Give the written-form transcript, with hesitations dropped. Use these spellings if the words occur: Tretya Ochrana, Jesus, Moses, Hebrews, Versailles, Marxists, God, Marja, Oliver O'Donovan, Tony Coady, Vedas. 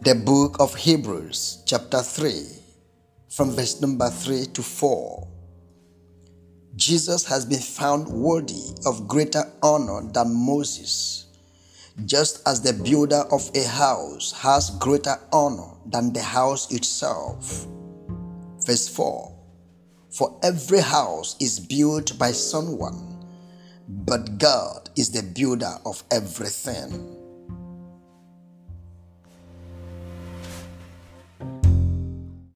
The book of Hebrews, chapter 3, from verse number 3 to 4. Jesus has been found worthy of greater honor than Moses, just as the builder of a house has greater honor than the house itself. Verse 4. For every house is built by someone, but God is the builder of everything.